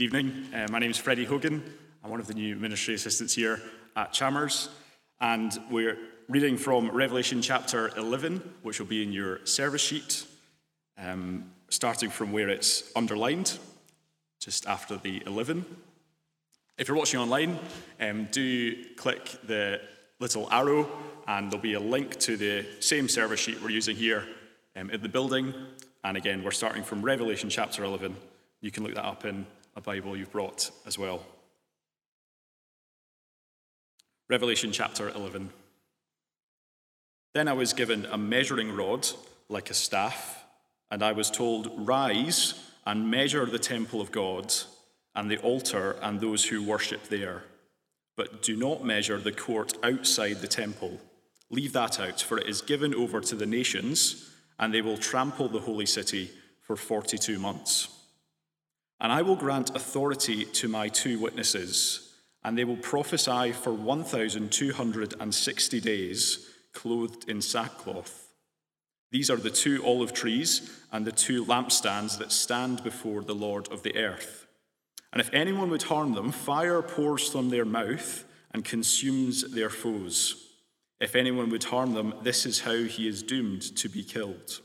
Good evening. My name is Freddie Hogan. I'm one of the new ministry assistants here at Chalmers, and we're reading from Revelation chapter 11, which will be in your service sheet, starting from where it's underlined, just after the 11. If you're watching online, do click the little arrow, and there'll be a link to the same service sheet we're using here in the building. And again, we're starting from Revelation chapter 11. You can look that up in a Bible you've brought as well. Revelation chapter 11. Then I was given a measuring rod like a staff, and I was told, "Rise and measure the temple of God and the altar and those who worship there. But do not measure the court outside the temple. Leave that out, for it is given over to the nations, and they will trample the holy city for 42 months. And I will grant authority to my two witnesses, and they will prophesy for 1,260 days, clothed in sackcloth. These are the two olive trees and the two lampstands that stand before the Lord of the earth. And if anyone would harm them, fire pours from their mouth and consumes their foes. If anyone would harm them, this is how he is doomed to be killed.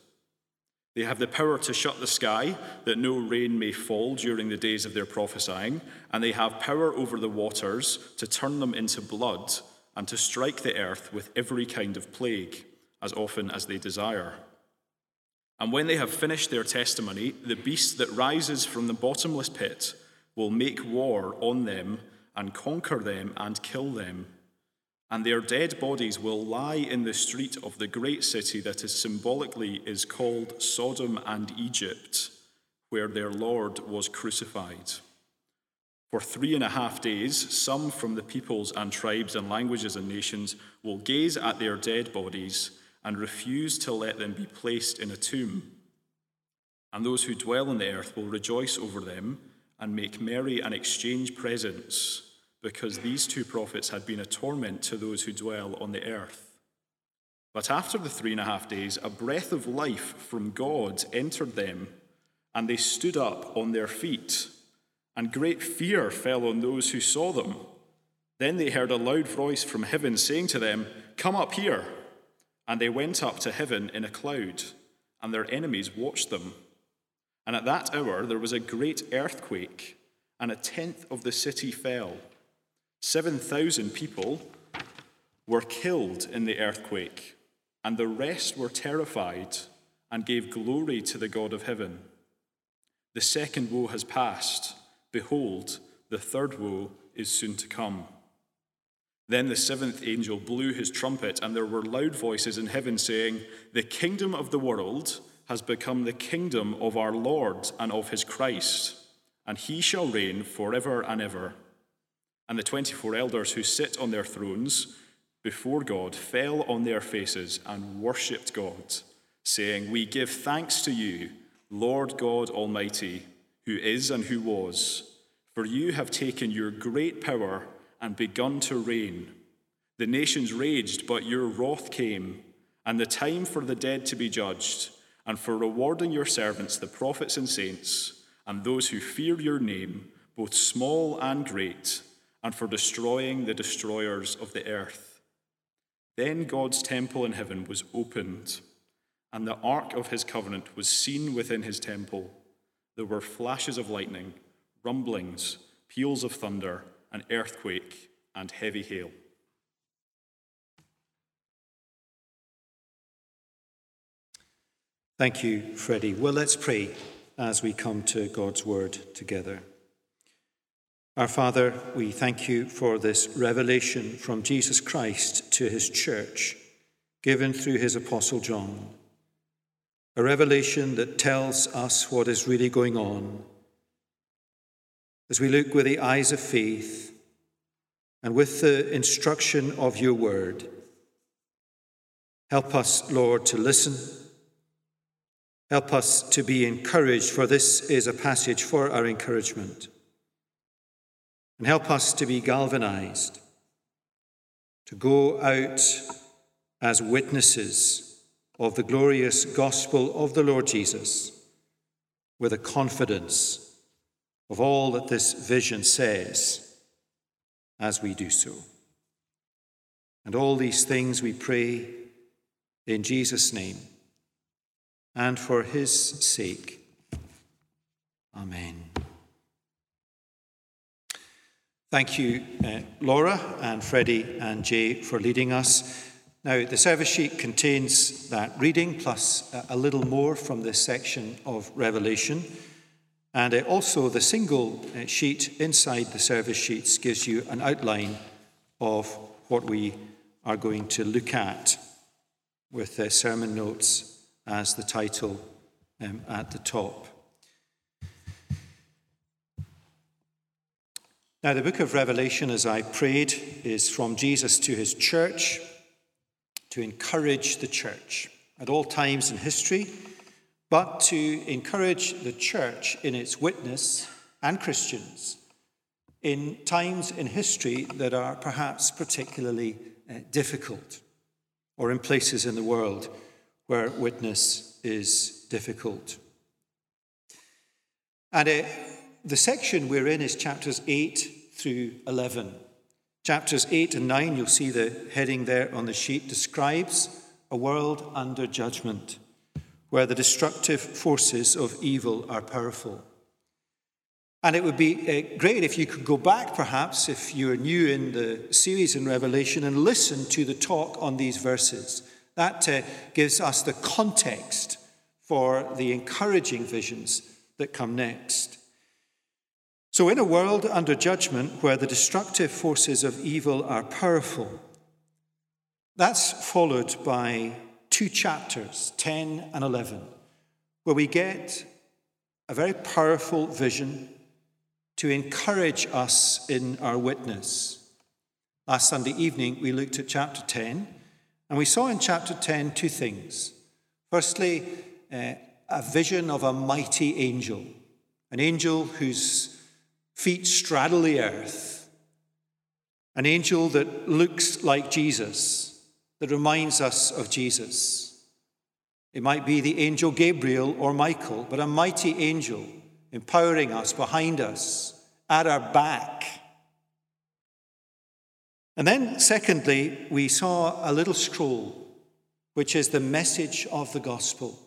They have the power to shut the sky, that no rain may fall during the days of their prophesying, and they have power over the waters to turn them into blood and to strike the earth with every kind of plague, as often as they desire. And when they have finished their testimony, the beast that rises from the bottomless pit will make war on them and conquer them and kill them. And their dead bodies will lie in the street of the great city that is symbolically is called Sodom and Egypt, where their Lord was crucified. For 3.5 days, some from the peoples and tribes and languages and nations will gaze at their dead bodies and refuse to let them be placed in a tomb. And those who dwell on the earth will rejoice over them and make merry and exchange presents, because these two prophets had been a torment to those who dwell on the earth. But after the 3.5 days, a breath of life from God entered them, and they stood up on their feet, and great fear fell on those who saw them. Then they heard a loud voice from heaven saying to them, 'Come up here.' And they went up to heaven in a cloud, and their enemies watched them. And at that hour there was a great earthquake, and 1/10 of the city fell. 7,000 people were killed in the earthquake, and the rest were terrified and gave glory to the God of heaven. The second woe has passed. Behold, the third woe is soon to come. Then the seventh angel blew his trumpet, and there were loud voices in heaven saying, 'The kingdom of the world has become the kingdom of our Lord and of his Christ, and he shall reign forever and ever.' And the 24 elders who sit on their thrones before God fell on their faces and worshipped God, saying, 'We give thanks to you, Lord God Almighty, who is and who was, for you have taken your great power and begun to reign. The nations raged, but your wrath came, and the time for the dead to be judged, and for rewarding your servants, the prophets and saints, and those who fear your name, both small and great, and for destroying the destroyers of the earth.' Then God's temple in heaven was opened, and the ark of his covenant was seen within his temple. There were flashes of lightning, rumblings, peals of thunder, an earthquake, and heavy hail." Thank you, Freddie. Well, let's pray as we come to God's word together. Our Father, we thank you for this revelation from Jesus Christ to his church, given through his Apostle John. A revelation that tells us what is really going on. As we look with the eyes of faith and with the instruction of your word, help us, Lord, to listen. Help us to be encouraged, for this is a passage for our encouragement. And help us to be galvanized, to go out as witnesses of the glorious gospel of the Lord Jesus with a confidence of all that this vision says as we do so. And all these things we pray in Jesus' name and for his sake. Amen. Thank you, Laura and Freddie and Jay, for leading us. Now, the service sheet contains that reading plus a little more from this section of Revelation. And also the single sheet inside the service sheets gives you an outline of what we are going to look at, with the sermon notes as the title at the top. Now, the book of Revelation, as I prayed, is from Jesus to his church to encourage the church at all times in history, but to encourage the church in its witness and Christians in times in history that are perhaps particularly difficult, or in places in the world where witness is difficult. And the section we're in is chapters 8 through 11. Chapters 8 and 9, you'll see the heading there on the sheet, describes a world under judgment, where the destructive forces of evil are powerful. And it would be great if you could go back, perhaps, if you're new in the series in Revelation, and listen to the talk on these verses. That gives us the context for the encouraging visions that come next. So in a world under judgment where the destructive forces of evil are powerful, that's followed by two chapters, 10 and 11, where we get a very powerful vision to encourage us in our witness. Last Sunday evening, we looked at chapter 10, and we saw in chapter 10 two things. Firstly, a vision of a mighty angel, an angel who's feet straddle the earth, an angel that looks like Jesus, that reminds us of Jesus. It might be the angel Gabriel or Michael, but a mighty angel empowering us, behind us, at our back. And then secondly, we saw a little scroll, which is the message of the gospel.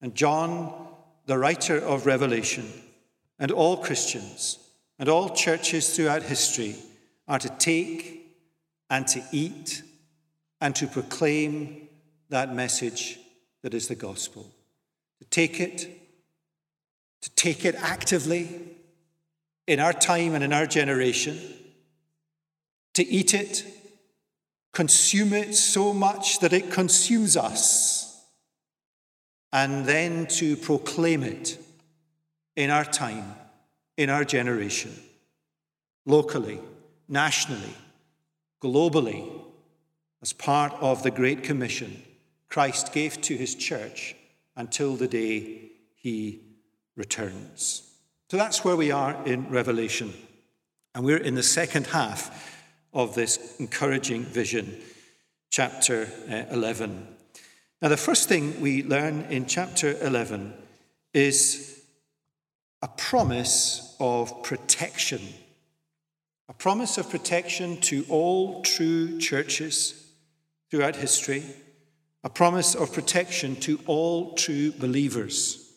And John, the writer of Revelation, and all Christians and all churches throughout history are to take and to eat and to proclaim that message that is the gospel. To take it actively in our time and in our generation, to eat it, consume it so much that it consumes us, and then to proclaim it in our time, in our generation, locally, nationally, globally, as part of the Great Commission Christ gave to his church until the day he returns. So that's where we are in Revelation. And we're in the second half of this encouraging vision, chapter 11. Now, the first thing we learn in chapter 11 is a promise of protection. A promise of protection to all true churches throughout history. A promise of protection to all true believers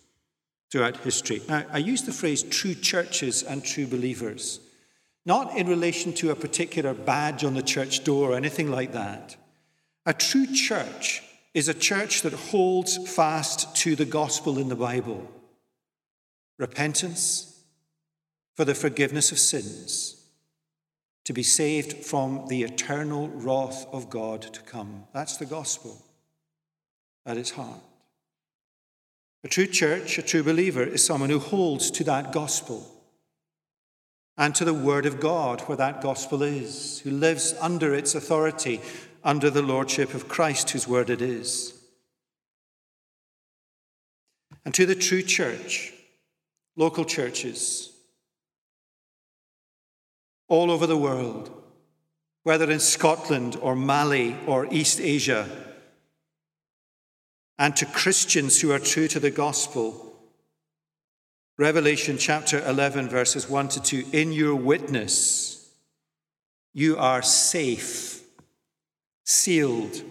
throughout history. Now, I use the phrase true churches and true believers, not in relation to a particular badge on the church door or anything like that. A true church is a church that holds fast to the gospel in the Bible. Repentance for the forgiveness of sins, to be saved from the eternal wrath of God to come. That's the gospel at its heart. A true church, a true believer, is someone who holds to that gospel and to the word of God where that gospel is, who lives under its authority, under the lordship of Christ, whose word it is. And to the true church, local churches all over the world, whether in Scotland or Mali or East Asia, and to Christians who are true to the gospel, Revelation chapter 11, verses 1 to 2. In your witness, you are safe, sealed,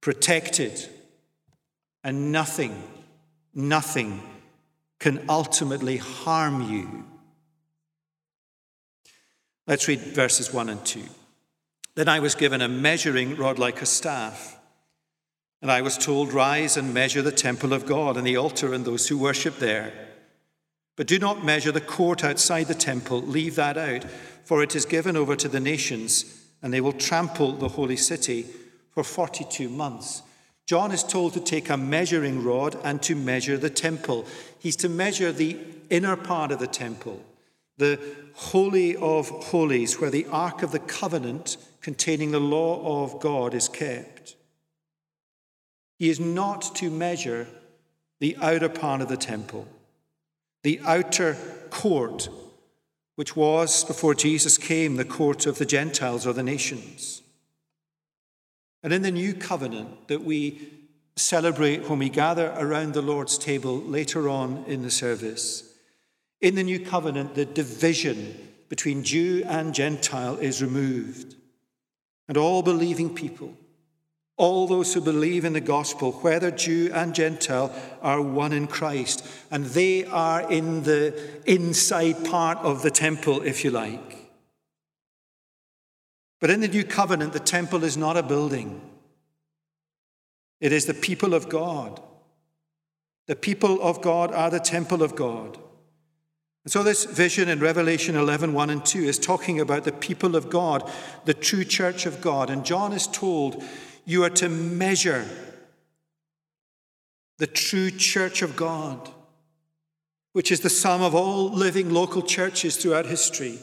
protected, and nothing can ultimately harm you. Let's read verses 1 and 2. Then I was given a measuring rod like a staff, and I was told, rise and measure the temple of God and the altar and those who worship there. But do not measure the court outside the temple, leave that out, for it is given over to the nations, and they will trample the holy city for 42 months. John is told to take a measuring rod and to measure the temple. He's to measure the inner part of the temple, the Holy of Holies, where the Ark of the Covenant containing the law of God is kept. He is not to measure the outer part of the temple, the outer court, which was, before Jesus came, the court of the Gentiles or the nations. And in the new covenant that we celebrate when we gather around the Lord's table later on in the service, in the new covenant, the division between Jew and Gentile is removed. And all believing people, all those who believe in the gospel, whether Jew and Gentile, are one in Christ. And they are in the inside part of the temple, if you like. But in the new covenant, the temple is not a building. It is the people of God. The people of God are the temple of God. And so this vision in Revelation 11, 1 and 2 is talking about the people of God, the true church of God. And John is told, you are to measure the true church of God, which is the sum of all living local churches throughout history.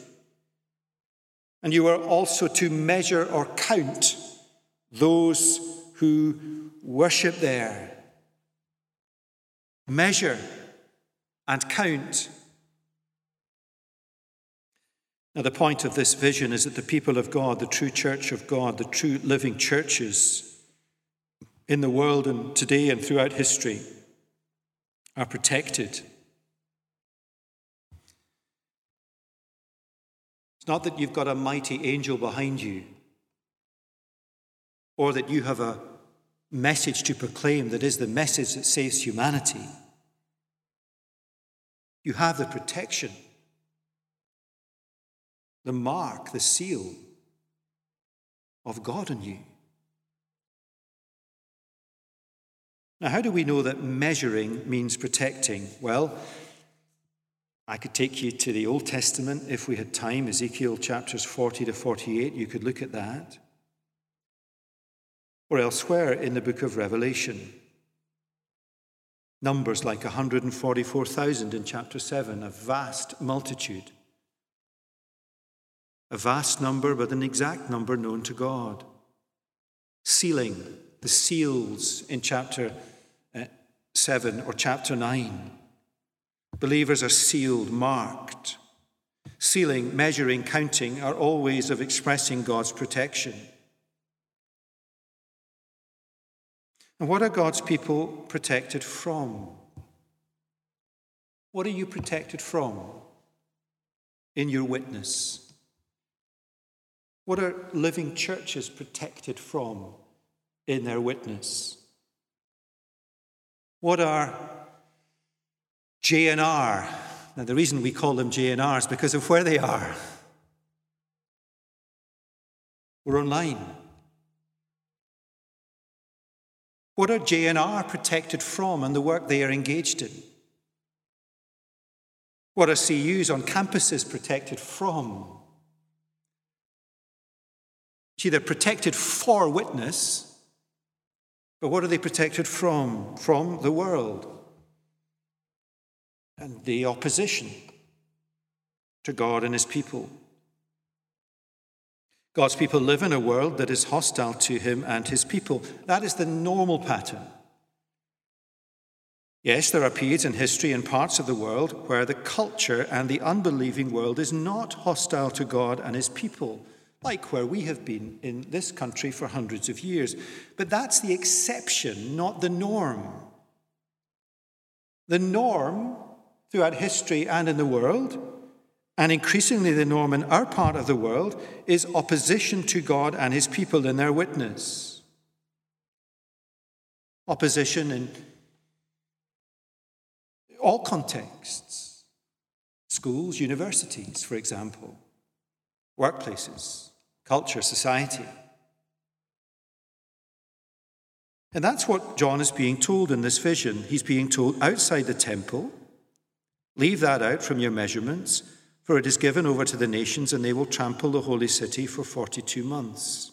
And you are also to measure or count those who worship there. Measure and count. Now, the point of this vision is that the people of God, the true church of God, the true living churches in the world and today and throughout history are protected. It's not that you've got a mighty angel behind you or that you have a message to proclaim that is the message that saves humanity. You have the protection, the mark, the seal of God on you. Now, how do we know that measuring means protecting? Well, I could take you to the Old Testament if we had time. Ezekiel chapters 40 to 48, you could look at that. Or elsewhere in the book of Revelation. Numbers like 144,000 in chapter 7, a vast multitude. A vast number, but an exact number known to God. Sealing, the seals in chapter 7 or chapter 9. Believers are sealed, marked. Sealing, measuring, counting are all ways of expressing God's protection. And what are God's people protected from? What are you protected from in your witness? What are living churches protected from in their witness? What are J&R. Now, the reason we call them J&R is because of where they are. We're online. What are J&R protected from and the work they are engaged in? What are CUs on campuses protected from? See, they're protected for witness, but what are they protected from? From the world. And the opposition to God and his people. God's people live in a world that is hostile to him and his people. That is the normal pattern. Yes, there are periods in history and parts of the world where the culture and the unbelieving world is not hostile to God and his people, like where we have been in this country for hundreds of years. But that's the exception, not the norm. The norm throughout history and in the world, and increasingly the norm in our part of the world, is opposition to God and his people in their witness. Opposition in all contexts, schools, universities, for example, workplaces, culture, society. And that's what John is being told in this vision. He's being told outside the temple, leave that out from your measurements, for it is given over to the nations and they will trample the holy city for 42 months.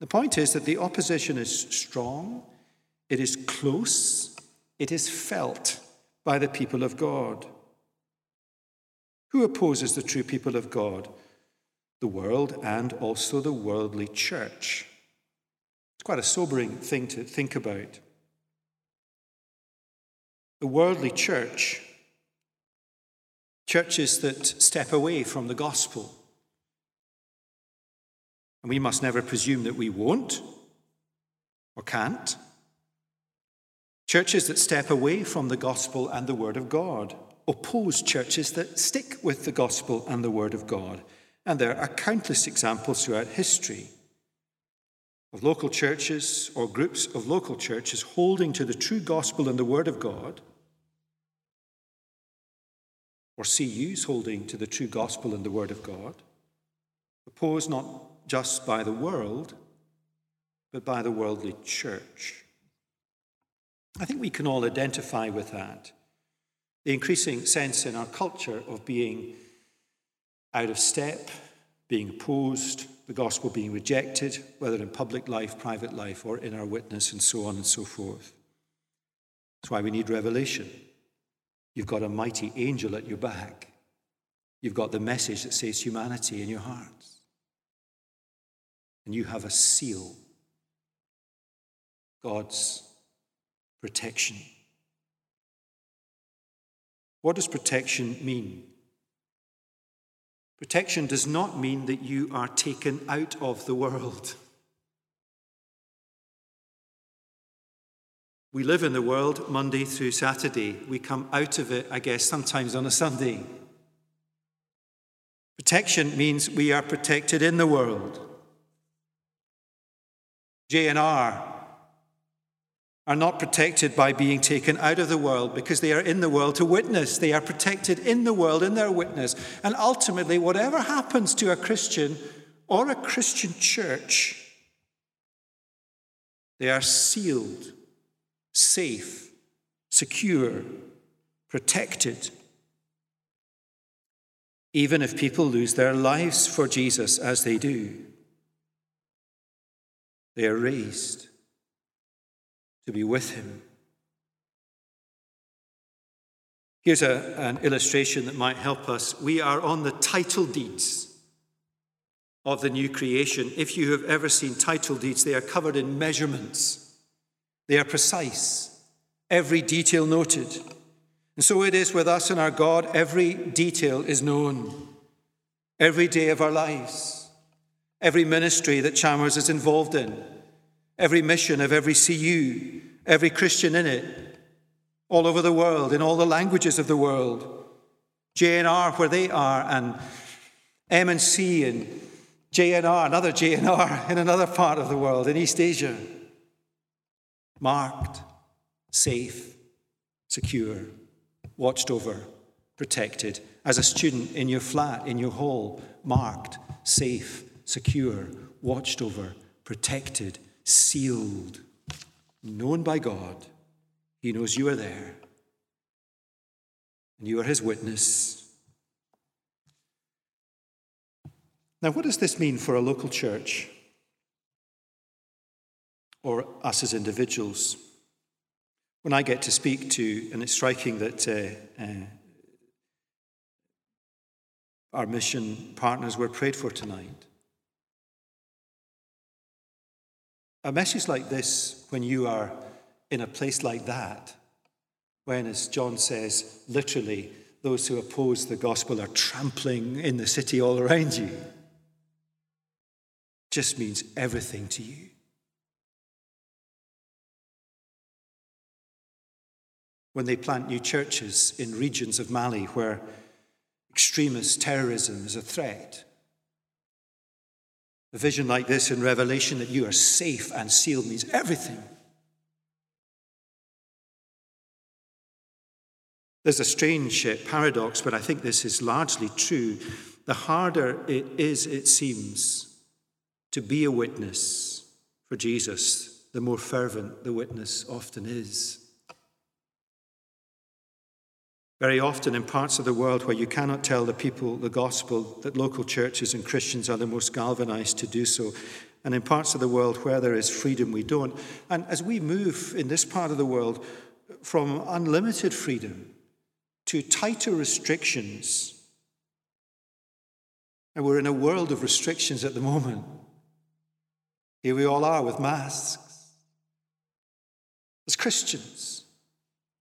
The point is that the opposition is strong, it is close, it is felt by the people of God. Who opposes the true people of God? The world and also the worldly church. It's quite a sobering thing to think about. The worldly church, churches that step away from the gospel. And we must never presume that we won't or can't. Churches that step away from the gospel and the word of God oppose churches that stick with the gospel and the word of God. And there are countless examples throughout history of local churches or groups of local churches holding to the true gospel and the word of God, or CUs holding to the true gospel and the word of God, opposed not just by the world, but by the worldly church. I think we can all identify with that. The increasing sense in our culture of being out of step, being opposed, the gospel being rejected, whether in public life, private life, or in our witness, and so on and so forth. That's why we need revelation. You've got a mighty angel at your back. You've got the message that saves humanity in your hearts. And you have a seal, God's protection. What does protection mean? Protection does not mean that you are taken out of the world. We live in the world Monday through Saturday. We come out of it, I guess, sometimes on a Sunday. Protection means we are protected in the world. J&R are not protected by being taken out of the world because they are in the world to witness. They are protected in the world in their witness. And ultimately, whatever happens to a Christian or a Christian church, they are sealed, safe, secure, protected. Even if people lose their lives for Jesus, as they do, they are raised to be with him. Here's an illustration that might help us. We are on the title deeds of the new creation. If you have ever seen title deeds, they are covered in measurements. They are precise, every detail noted. And so it is with us and our God, every detail is known. Every day of our lives, every ministry that Chalmers is involved in, every mission of every CU, every Christian in it, all over the world, in all the languages of the world, J&R where they are, and M&C and J&R, another J&R in another part of the world, in East Asia. Marked, safe, secure, watched over, protected. As a student in your flat, in your hall, marked, safe, secure, watched over, protected, sealed, known by God. He knows you are there, and you are his witness. Now, what does this mean for a local church or us as individuals? When I get to speak to, and it's striking that our mission partners were prayed for tonight. A message like this, when you are in a place like that, when, as John says, literally, those who oppose the gospel are trampling in the city all around you, just means everything to you. when they plant new churches in regions of Mali where extremist terrorism is a threat. A vision like this in Revelation, that you are safe and sealed, means everything. There's a strange paradox, but I think this is largely true. The harder it is, it seems, to be a witness for Jesus, the more fervent the witness often is. Very often in parts of the world where you cannot tell the people the gospel, that local churches and Christians are the most galvanized to do so. And in parts of the world where there is freedom, we don't. And as we move in this part of the world from unlimited freedom to tighter restrictions, and we're in a world of restrictions at the moment. Here we all are with masks. As Christians,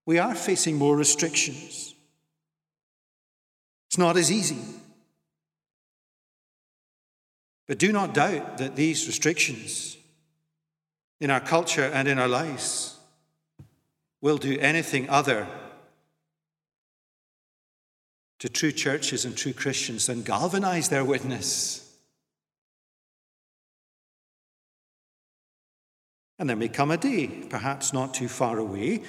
we are facing more restrictions. It's not as easy. But do not doubt that these restrictions in our culture and in our lives will do anything other to true churches and true Christians than galvanize their witness. And there may come a day, perhaps not too far away,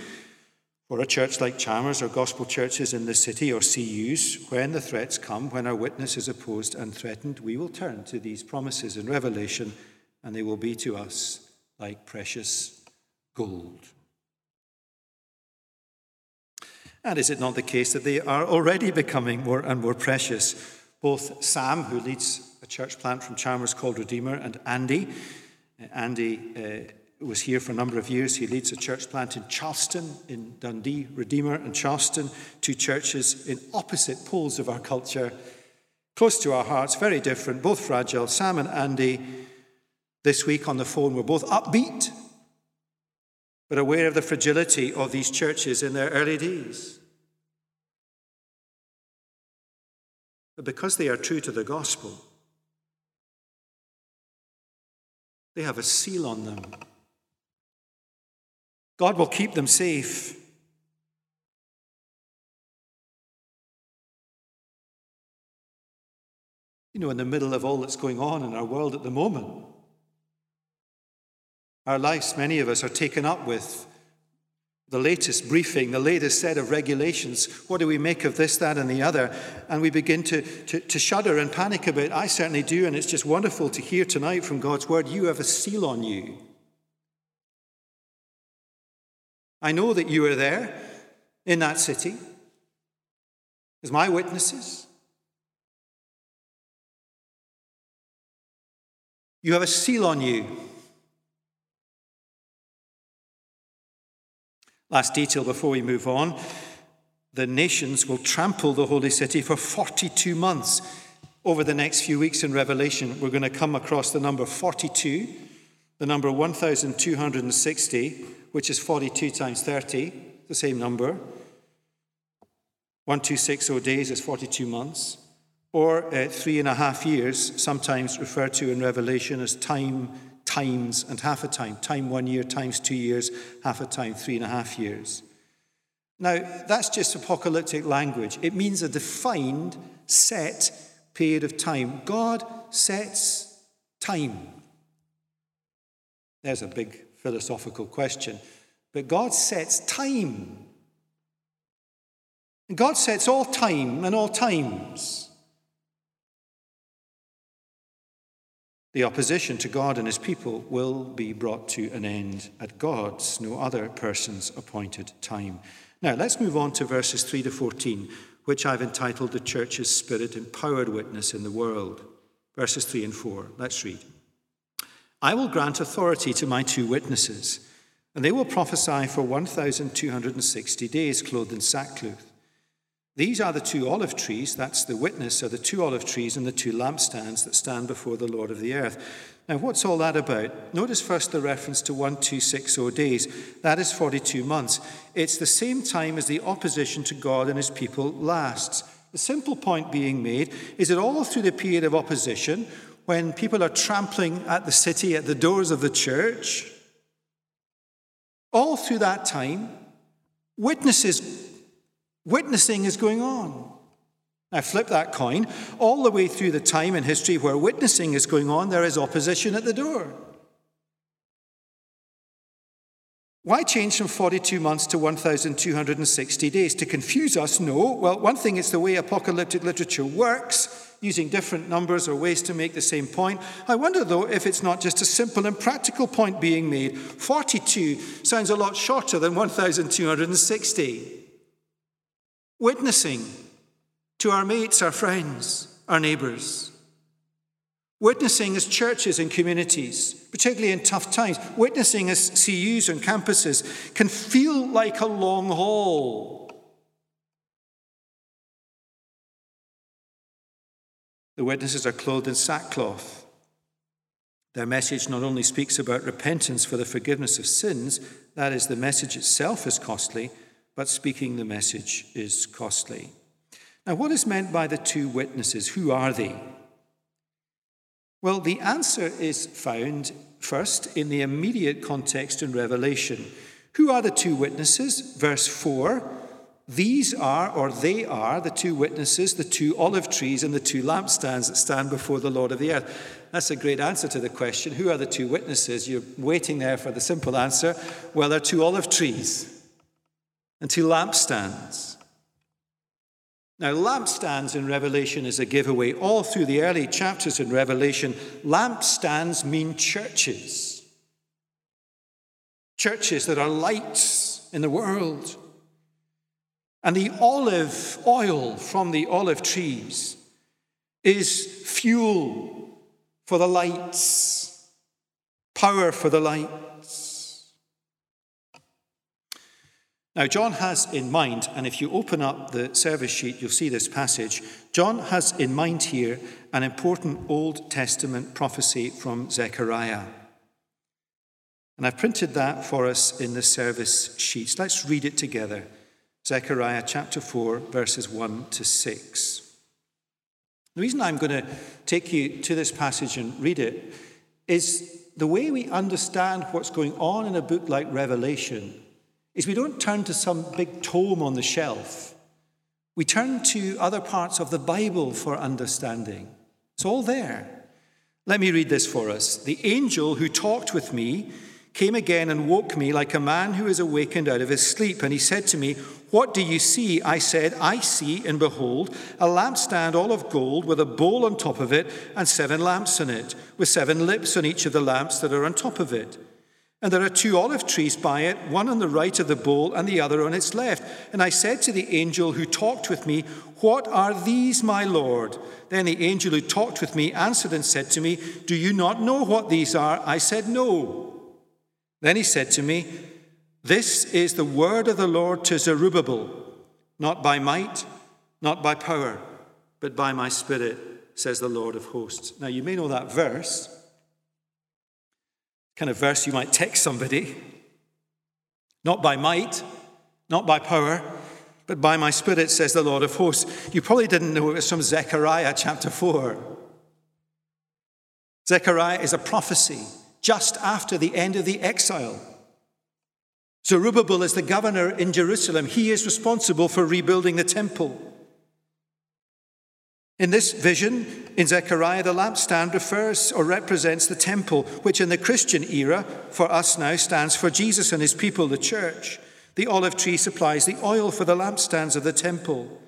or a church like Chalmers or gospel churches in the city or CUs, when the threats come, when our witness is opposed and threatened, we will turn to these promises in Revelation, and they will be to us like precious gold. And is it not the case that they are already becoming more and more precious? Both Sam, who leads a church plant from Chalmers called Redeemer, and Andy was here for a number of years. He leads a church plant in Charleston, in Dundee, Redeemer and Charleston, two churches in opposite poles of our culture, close to our hearts, very different, both fragile. Sam and Andy, this week on the phone, were both upbeat, but aware of the fragility of these churches in their early days. But because they are true to the gospel, they have a seal on them. God will keep them safe. You know, in the middle of all that's going on in our world at the moment, our lives, many of us, are taken up with the latest briefing, the latest set of regulations. What do we make of this, that, and the other? And we begin to shudder and panic a bit. I certainly do, and it's just wonderful to hear tonight from God's word, you have a seal on you. I know that you are there in that city as my witnesses. You have a seal on you. Last detail before we move on. The nations will trample the holy city for 42 months. Over the next few weeks in Revelation, we're going to come across the number 42, the number 1,260, which is 42 times 30, the same number. 1260 days is 42 months, or 3.5 years, sometimes referred to in Revelation as time, times, and half a time. Time 1 year, times 2 years, half a time, 3.5 years. Now, that's just apocalyptic language. It means a defined, set period of time. God sets time. There's a big philosophical question. But God sets time. And God sets all time and all times. The opposition to God and his people will be brought to an end at God's, no other person's appointed time. Now, let's move on to verses 3 to 14, which I've entitled The Church's Spirit-Empowered Witness in the World. Verses 3 and 4. Let's read. I will grant authority to my two witnesses, and they will prophesy for 1,260 days, clothed in sackcloth. These are the two olive trees, that's the witness, are the two olive trees and the two lampstands that stand before the Lord of the earth. Now, what's all that about? Notice first the reference to 1260 days. That is 42 months. It's the same time as the opposition to God and his people lasts. The simple point being made is that all through the period of opposition, when people are trampling at the city, at the doors of the church, all through that time, Witnessing is going on. Now flip that coin. All the way through the time in history where witnessing is going on, there is opposition at the door. Why change from 42 months to 1,260 days? To confuse us? No. Well, one thing, it's the way apocalyptic literature works, using different numbers or ways to make the same point. I wonder, though, if it's not just a simple and practical point being made. 42 sounds a lot shorter than 1,260. Witnessing to our mates, our friends, our neighbours. Witnessing as churches and communities, particularly in tough times, witnessing as CUs and campuses can feel like a long haul. The witnesses are clothed in sackcloth. Their message not only speaks about repentance for the forgiveness of sins, that is, the message itself is costly, but speaking the message is costly. Now, what is meant by the two witnesses? Who are they? Well, the answer is found first in the immediate context in Revelation. Who are the two witnesses? Verse 4, these are, or they are, the two witnesses, the two olive trees and the two lampstands that stand before the Lord of the earth. That's a great answer to the question, who are the two witnesses? You're waiting there for the simple answer. Well, they're two olive trees and two lampstands. Now, lampstands in Revelation is a giveaway. All through the early chapters in Revelation, lampstands mean churches. Churches that are lights in the world. And the olive oil from the olive trees is fuel for the lights, power for the lights. Now, John has in mind, and if you open up the service sheet, you'll see this passage. John has in mind here an important Old Testament prophecy from Zechariah. And I've printed that for us in the service sheets. Let's read it together. Zechariah chapter 4, verses 1 to 6. The reason I'm going to take you to this passage and read it is the way we understand what's going on in a book like Revelation is we don't turn to some big tome on the shelf. We turn to other parts of the Bible for understanding. It's all there. Let me read this for us. The angel who talked with me came again and woke me like a man who is awakened out of his sleep. And he said to me, "What do you see?" I said, "I see and behold, a lampstand all of gold with a bowl on top of it and seven lamps in it, with seven lips on each of the lamps that are on top of it. And there are two olive trees by it, one on the right of the bowl and the other on its left. And I said to the angel who talked with me, 'What are these, my Lord?' Then the angel who talked with me answered and said to me, 'Do you not know what these are?' I said, 'No.' Then he said to me, 'This is the word of the Lord to Zerubbabel, not by might, not by power, but by my Spirit, says the Lord of hosts.'" Now you may know that verse. Kind of verse you might text somebody. Not by might, not by power, but by my Spirit, says the Lord of hosts. You probably didn't know it was from Zechariah chapter 4. Zechariah is a prophecy just after the end of the exile. Zerubbabel is the governor in Jerusalem. He is responsible for rebuilding the temple. In this vision, in Zechariah, the lampstand refers or represents the temple, which in the Christian era, for us now, stands for Jesus and his people, the church. The olive tree supplies the oil for the lampstands of the temple.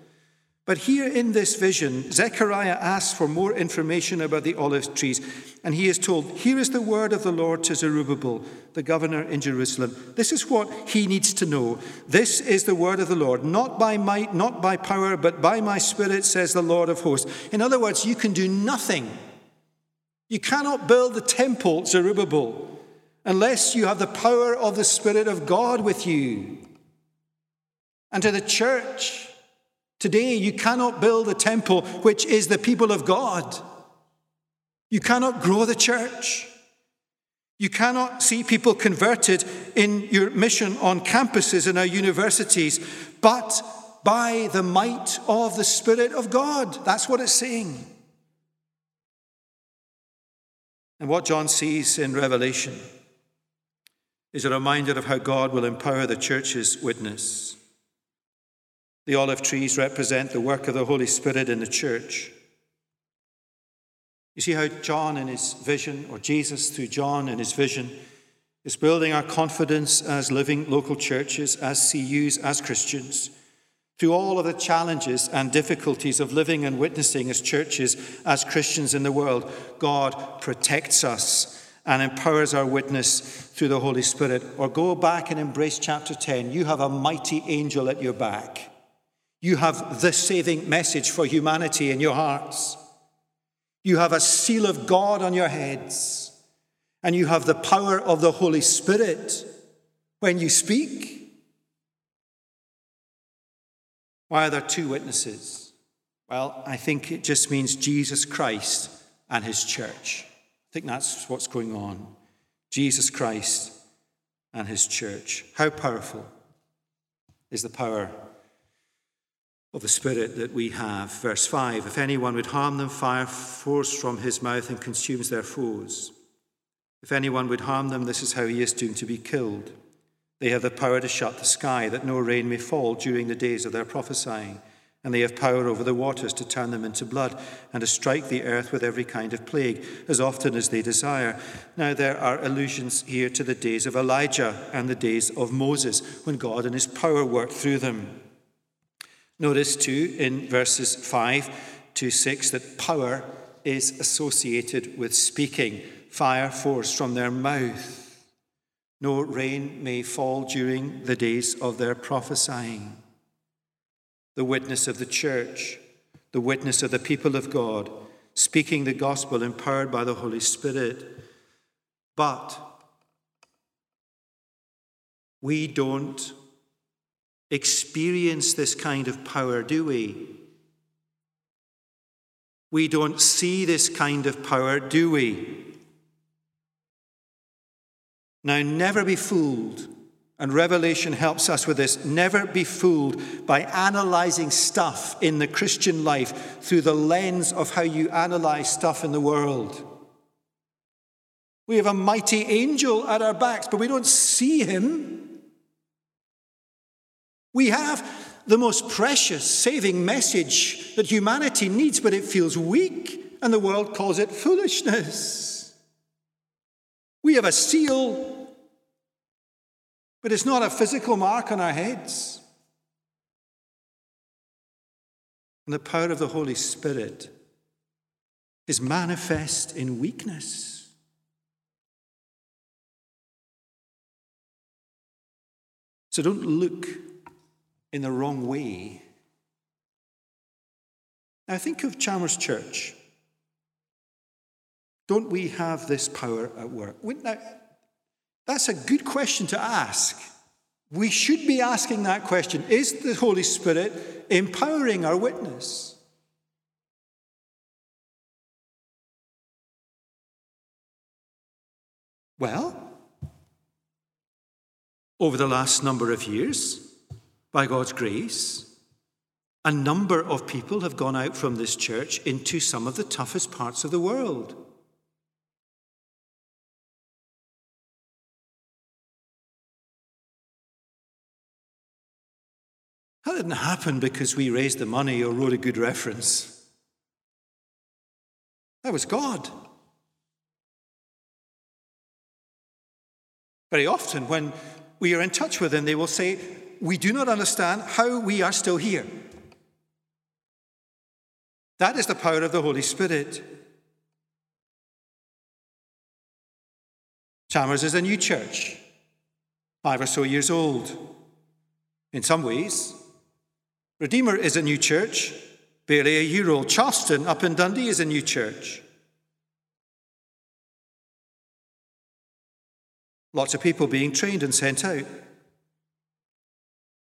But here in this vision, Zechariah asks for more information about the olive trees, and he is told, "Here is the word of the Lord to Zerubbabel, the governor in Jerusalem." This is what he needs to know. "This is the word of the Lord, not by might, not by power, but by my Spirit, says the Lord of hosts." In other words, you can do nothing. You cannot build the temple, Zerubbabel, unless you have the power of the Spirit of God with you. And to the church today, you cannot build a temple, which is the people of God. You cannot grow the church. You cannot see people converted in your mission on campuses in our universities, but by the might of the Spirit of God. That's what it's saying. And what John sees in Revelation is a reminder of how God will empower the church's witness. The olive trees represent the work of the Holy Spirit in the church. You see how John in his vision, or Jesus through John in his vision, is building our confidence as living local churches, as CUs, as Christians, through all of the challenges and difficulties of living and witnessing as churches, as Christians in the world. God protects us and empowers our witness through the Holy Spirit. Or go back and embrace chapter 10. You have a mighty angel at your back. You have the saving message for humanity in your hearts. You have a seal of God on your heads. And you have the power of the Holy Spirit when you speak. Why are there two witnesses? Well, I think it just means Jesus Christ and his church. I think that's what's going on. Jesus Christ and his church. How powerful is the power of the Spirit that we have? Verse 5, if anyone would harm them, fire pours from his mouth and consumes their foes. If anyone would harm them, this is how he is doomed to be killed. They have the power to shut the sky, that no rain may fall during the days of their prophesying. And they have power over the waters to turn them into blood and to strike the earth with every kind of plague, as often as they desire. Now there are allusions here to the days of Elijah and the days of Moses, when God in his power worked through them. Notice too in verses 5 to 6 that power is associated with speaking. Fire forced from their mouth. No rain may fall during the days of their prophesying. The witness of the church, the witness of the people of God, speaking the gospel empowered by the Holy Spirit. But we don't experience this kind of power, do we? We don't see this kind of power, do we? Now, never be fooled. And Revelation helps us with this. Never be fooled by analyzing stuff in the Christian life through the lens of how you analyze stuff in the world. We have a mighty angel at our backs, but we don't see him. We have the most precious saving message that humanity needs, but it feels weak, and the world calls it foolishness. We have a seal, but it's not a physical mark on our heads. And the power of the Holy Spirit is manifest in weakness. So don't look in the wrong way. Now think of Chalmers Church. Don't we have this power at work? That's a good question to ask. We should be asking that question. Is the Holy Spirit empowering our witness? Well, over the last number of years, by God's grace, a number of people have gone out from this church into some of the toughest parts of the world. That didn't happen because we raised the money or wrote a good reference. That was God. Very often when we are in touch with them, they will say, we do not understand how we are still here. That is the power of the Holy Spirit. Chalmers is a new church, 5 or so years old. In some ways, Redeemer is a new church, barely a year old. Charleston up in Dundee is a new church. Lots of people being trained and sent out.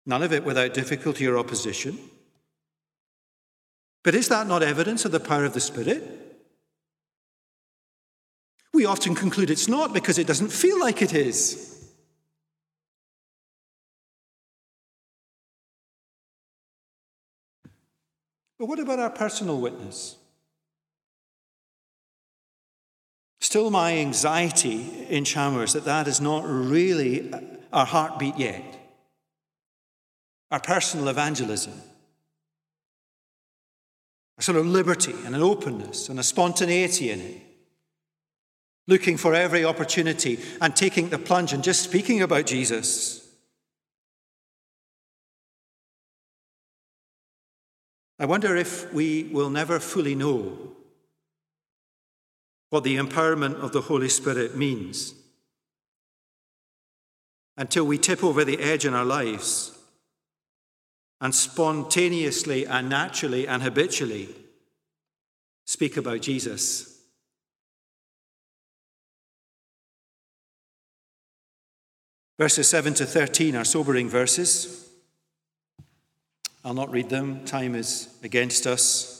None of it without difficulty or opposition. But is that not evidence of the power of the Spirit? We often conclude it's not because it doesn't feel like it is. But what about our personal witness? Still my anxiety in Chalmers that is not really our heartbeat yet. our personal evangelism, a sort of liberty and an openness and a spontaneity in it, looking for every opportunity and taking the plunge and just speaking about Jesus. I wonder if we will never fully know what the empowerment of the Holy Spirit means until we tip over the edge in our lives and spontaneously and naturally and habitually speak about Jesus. Verses 7 to 13 are sobering verses. I'll not read them. Time is against us.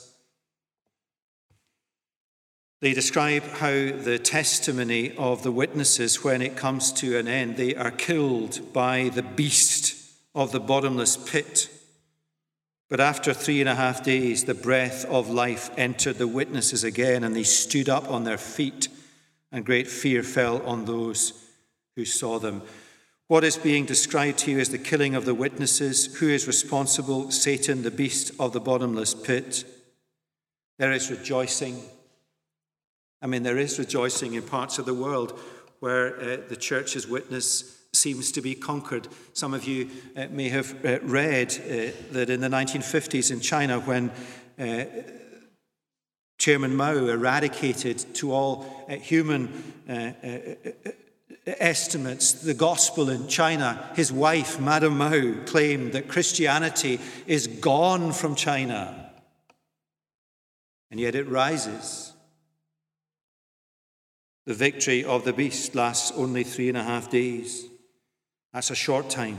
They describe how the testimony of the witnesses, when it comes to an end, they are killed by the beast of the bottomless pit. But after 3.5 days, the breath of life entered the witnesses again, and they stood up on their feet, and great fear fell on those who saw them. What is being described here is the killing of the witnesses. Who is responsible? Satan, the beast of the bottomless pit. There is rejoicing. There is rejoicing in parts of the world where the church's witness seems to be conquered. Some of you may have read that in the 1950s in China, when Chairman Mao eradicated to all human estimates the gospel in China, his wife, Madam Mao, claimed that Christianity is gone from China, and yet it rises. The victory of the beast lasts only 3.5 days. That's a short time.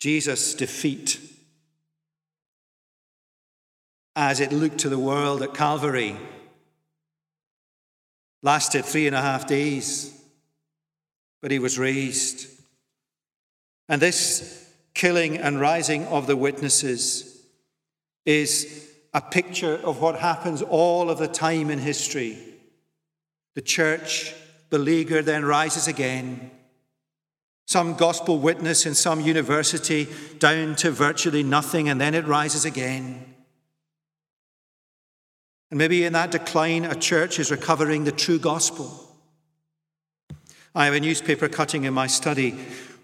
Jesus' defeat, as it looked to the world at Calvary, lasted 3.5 days, but he was raised. And this killing and rising of the witnesses is a picture of what happens all of the time in history. The church, beleaguered, then rises again. Some gospel witness in some university down to virtually nothing, and then it rises again. And maybe in that decline, a church is recovering the true gospel. I have a newspaper cutting in my study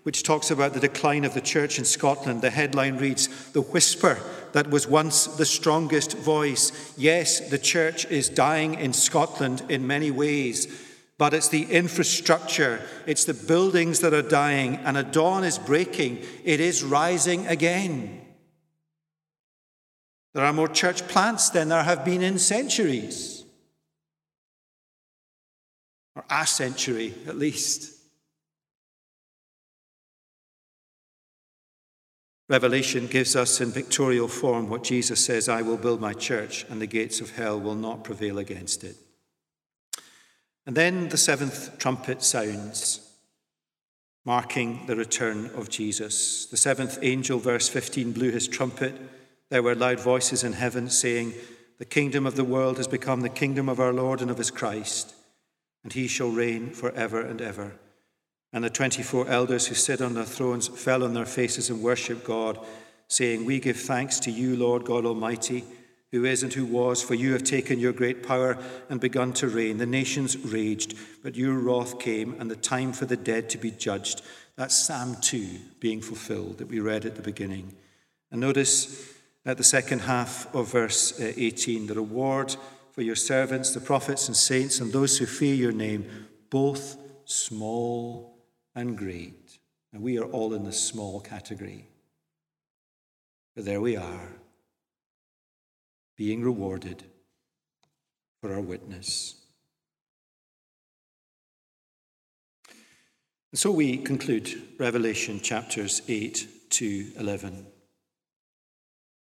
which talks about the decline of the church in Scotland. The headline reads, "The whisper that was once the strongest voice." Yes, the church is dying in Scotland in many ways, but it's the infrastructure, it's the buildings that are dying, and a dawn is breaking. It is rising again. There are more church plants than there have been in centuries, or a century at least. Revelation gives us in pictorial form what Jesus says, "I will build my church, and the gates of hell will not prevail against it." And then the seventh trumpet sounds, marking the return of Jesus. The seventh angel, verse 15, blew his trumpet. There were loud voices in heaven saying, "The kingdom of the world has become the kingdom of our Lord and of his Christ, and he shall reign forever and ever." And the 24 elders who sit on their thrones fell on their faces and worshiped God, saying, "We give thanks to you, Lord God Almighty, who is and who was, for you have taken your great power and begun to reign. The nations raged, but your wrath came, and the time for the dead to be judged." That's Psalm 2 being fulfilled that we read at the beginning. And notice at the second half of verse 18, "The reward for your servants, the prophets and saints, and those who fear your name, both small and great." And we are all in the small category. But there we are, being rewarded for our witness. And so we conclude Revelation chapters 8 to 11.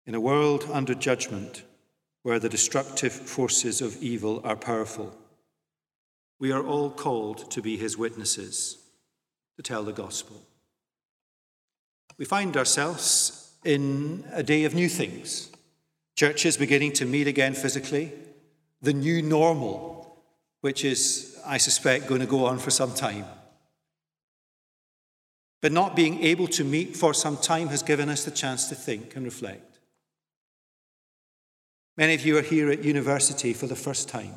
In a world under judgment, where the destructive forces of evil are powerful, we are all called to be his witnesses, to tell the gospel. We find ourselves in a day of new things. Churches beginning to meet again physically, the new normal, which is, I suspect, going to go on for some time. but not being able to meet for some time has given us the chance to think and reflect. Many of you are here at university for the first time.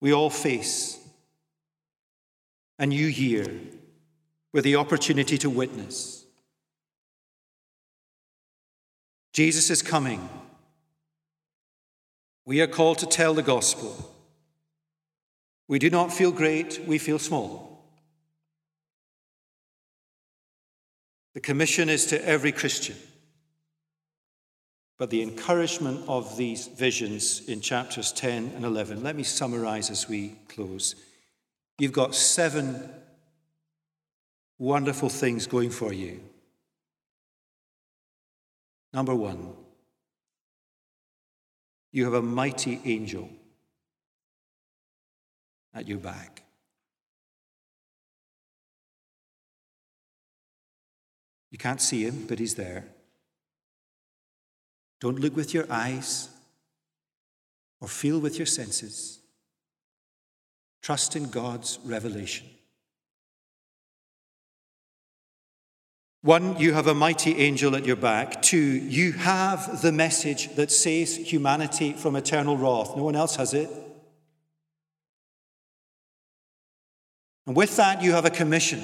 We all face a new year with the opportunity to witness. Jesus is coming. We are called to tell the gospel. We do not feel great, we feel small. The commission is to every Christian. But the encouragement of these visions in chapters 10 and 11, let me summarize as we close. You've got 7 wonderful things going for you. Number 1, you have a mighty angel at your back. You can't see him, but he's there. Don't look with your eyes or feel with your senses. Trust in God's revelation. 1, you have a mighty angel at your back. 2, you have the message that saves humanity from eternal wrath. No one else has it. And with that, you have a commission.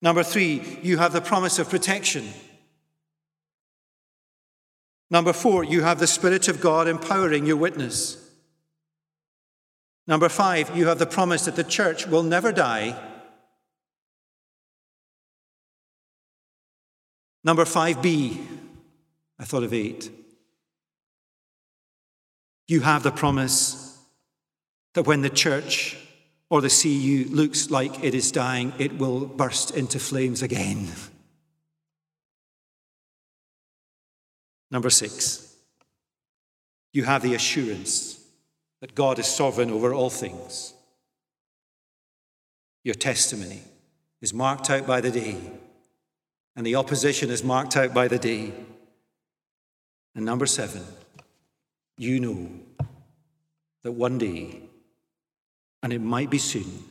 Number 3, you have the promise of protection. Number 4, you have the Spirit of God empowering your witness. Number 5, you have the promise that the church will never die. Number 5B, I thought of 8. You have the promise that when the church or the CU looks like it is dying, it will burst into flames again. Number 6, you have the assurance that God is sovereign over all things. Your testimony is marked out by the day, and the opposition is marked out by the day. And number 7, you know that one day, and it might be soon,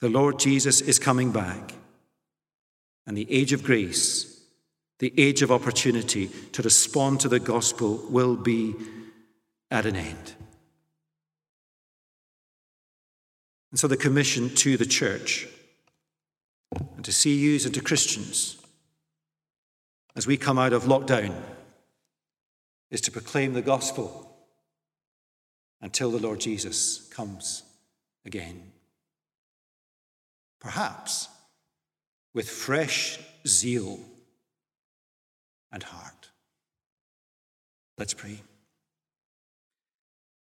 the Lord Jesus is coming back, and the age of grace, the age of opportunity to respond to the gospel will be at an end. And so the commission to the church and to CUs and to Christians as we come out of lockdown is to proclaim the gospel until the Lord Jesus comes again. Perhaps with fresh zeal and heart. Let's pray.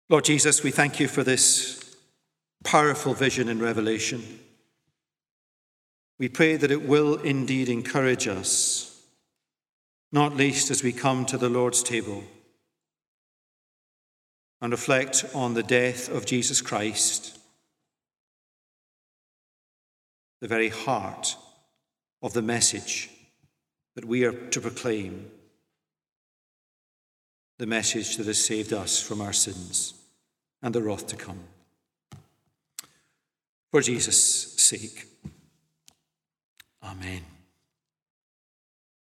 Lord Jesus, we thank you for this powerful vision in Revelation. We pray that it will indeed encourage us, not least as we come to the Lord's table and reflect on the death of Jesus Christ, the very heart of the message that we are to proclaim, the message that has saved us from our sins and the wrath to come. For Jesus' sake. Amen.